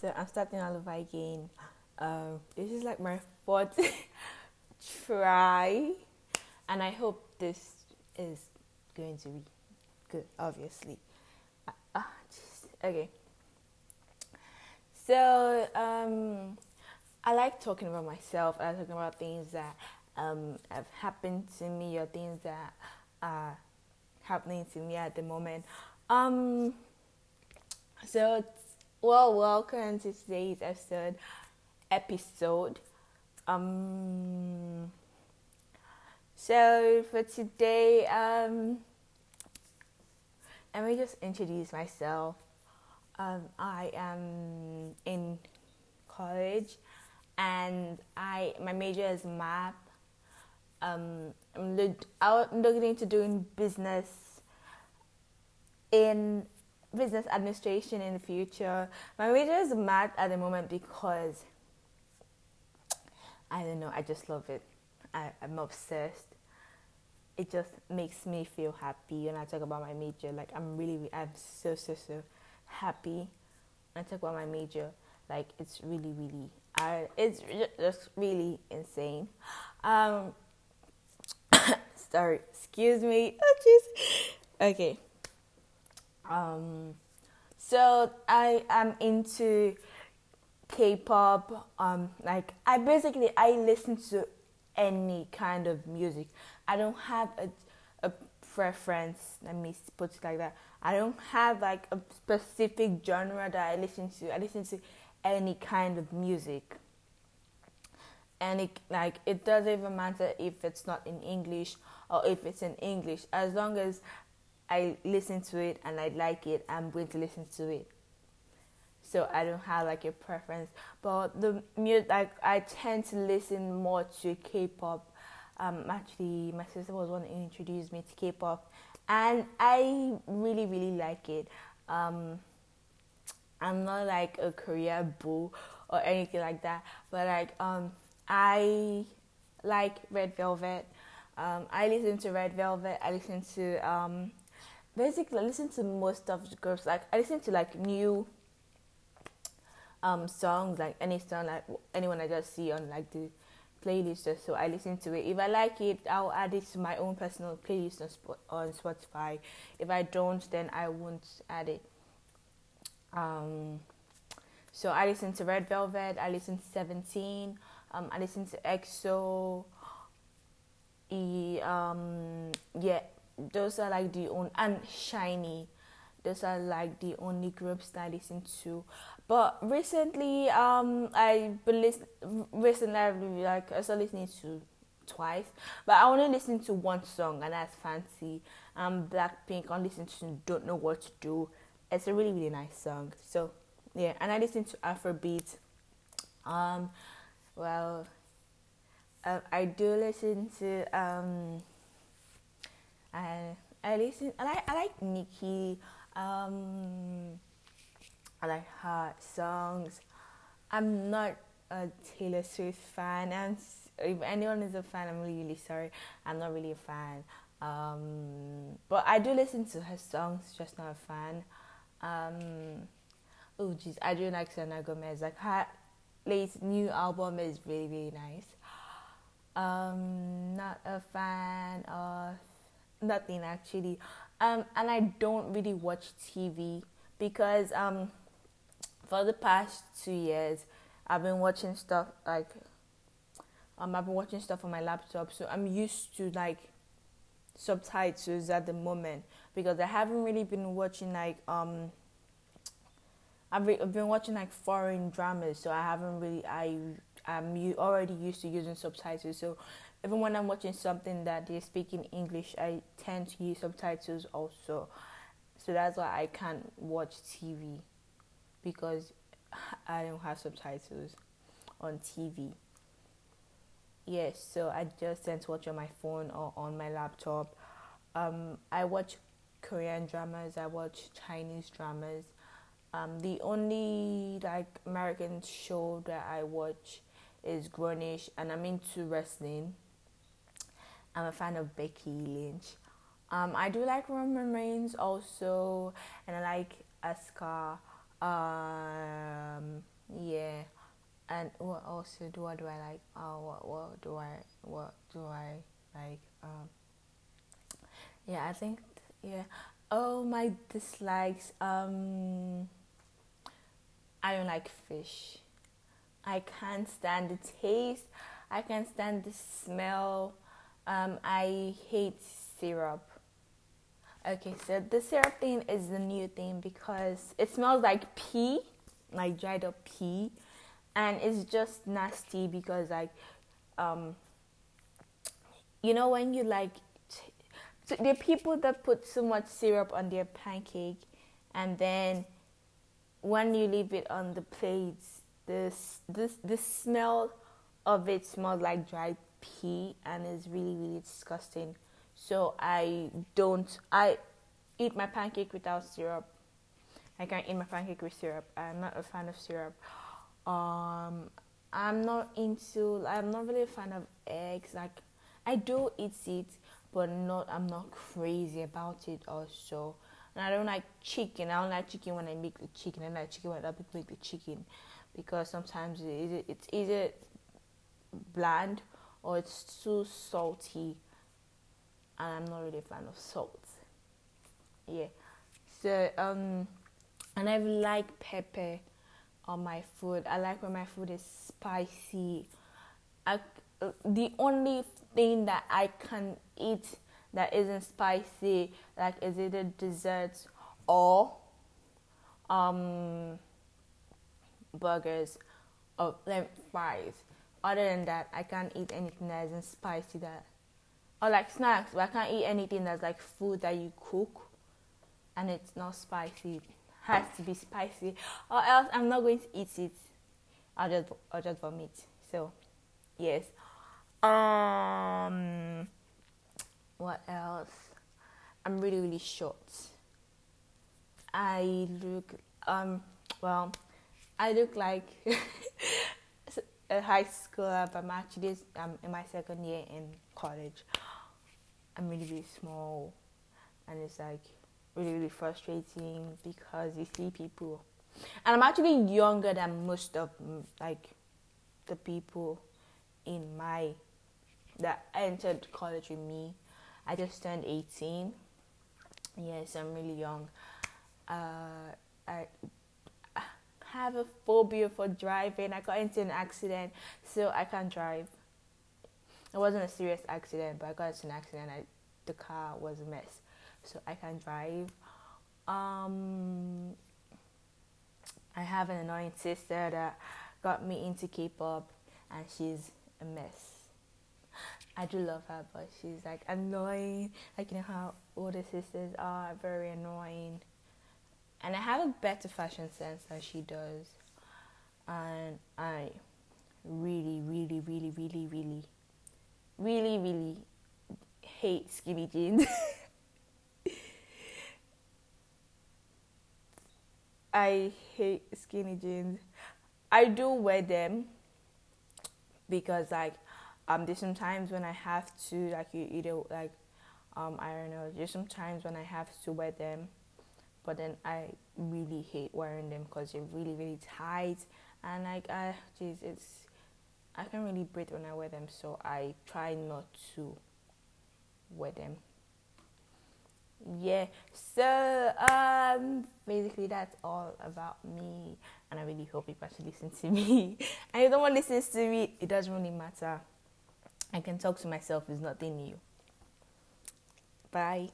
So I'm starting all over again. This is like my fourth try, and I hope this is going to be good, obviously. Okay. So, I like talking about myself. I like talking about things that have happened to me, or things that are happening to me at the moment. Welcome to today's episode. So for today, let me just introduce myself. I am in college, and my major is math. I'm looking into doing business administration in the future. My major is math at the moment because I don't know, I just love it. I'm obsessed. It just makes me feel happy when I talk about my major. Like, I'm so happy when I talk about my major. Like, it's really it's just really insane. Sorry, excuse me. Oh, jeez. Okay. So I am into K-pop. I listen to any kind of music. I don't have a preference. Let me put it like that. I don't have like a specific genre that I listen to. I listen to any kind of music, and it doesn't even matter if it's not in English or if it's in English. As long as I listen to it and I like it, I'm going to listen to it. So I don't have like a preference, but the music, like, I tend to listen more to K-pop. Actually, my sister was one who introduced me to K-pop, and I really like it. I'm not like a career boo or anything like that, but I like Red Velvet. I listen to Red Velvet. I listen to I listen to most of the groups. Like, I listen to like new songs, like any song, like anyone I just see on like the playlist. Just so I listen to it. If I like it, I'll add it to my own personal playlist on Spotify. If I don't, then I won't add it. So I listen to Red Velvet. I listen to 17. I listen to EXO. Those are like the only, and Shiny. Those are like the only groups that I listen to. But recently, I started listening to Twice, but I only listen to one song, and that's Fancy. Blackpink. I listen to Don't Know What to Do. It's a really nice song. So yeah, and I listen to Afrobeat. I do listen to I like Nicki. I like her songs. I'm not a Taylor Swift fan, and if anyone is a fan, I'm really sorry. I'm not really a fan. But I do listen to her songs, just not a fan. I do like Selena Gomez. Like, her latest new album is really nice. Not a fan of nothing, actually. And I don't really watch TV because for the past 2 years I've been watching stuff I've been watching stuff on my laptop, so I'm used to like subtitles at the moment because I haven't really been watching I've been watching like foreign dramas, so I haven't really I'm already used to using subtitles. So even when I'm watching something that they speak in English, I tend to use subtitles also. So that's why I can't watch TV, because I don't have subtitles on TV. Yes, so I just tend to watch on my phone or on my laptop. I watch Korean dramas. I watch Chinese dramas. The only American show that I watch is Grownish, and I'm into wrestling. I'm a fan of Becky Lynch. I do like Roman Reigns also, and I like Asuka. And what also do I like? What do I like? Oh, my dislikes. I don't like fish. I can't stand the taste. I can't stand the smell. I hate syrup. Okay, so the syrup thing is the new thing because it smells like pee, like dried up pee, and it's just nasty because like, you know when you like, there are people that put so much syrup on their pancake, and then when you leave it on the plates, the smell of it smells like dried pee, and it's really, really disgusting. So I eat my pancake without syrup. I can't eat my pancake with syrup. I'm not a fan of syrup. I'm not really a fan of eggs. Like, I do eat it, but I'm not crazy about it also. And I don't like chicken. I don't like chicken when I make the chicken. I don't like chicken when other people make the chicken, because sometimes it's either bland or it's too salty, and I'm not really a fan of salt. Yeah. So, and I like pepper on my food. I like when my food is spicy. The only thing that I can eat that isn't spicy, like, is either desserts or burgers or fries. Other than that, I can't eat anything that isn't spicy, that, or like snacks, but I can't eat anything that's like food that you cook and it's not spicy. It has to be spicy, or else I'm not going to eat it. I'll just vomit. So, yes. What else? I'm really, really short. I look, I look like a high schooler, but I'm actually in my second year in college. I'm really, really small, and it's like really, really frustrating because you see people, and I'm actually younger than most of like the people in my that entered college with me. I just turned 18. Yes, I'm really young. I have a phobia for driving. I got into an accident, so I can't drive. It wasn't a serious accident, but I got into an accident. The car was a mess, so I can't drive. I have an annoying sister that got me into K-pop, and she's a mess. I do love her, but she's like annoying. Like, you know how older sisters are, very annoying. And I have a better fashion sense than she does. And I really, really, really, really, really, really, really hate skinny jeans. I hate skinny jeans. I do wear them because, like, there's sometimes when I have to, like, I don't know, there's sometimes when I have to wear them, but then I really hate wearing them because they're really, really tight, and like, I can't really breathe when I wear them, so I try not to wear them. Yeah, so basically that's all about me, and I really hope you actually listen to me. And if no one listens to me, it doesn't really matter. I can talk to myself, it's nothing new. Bye.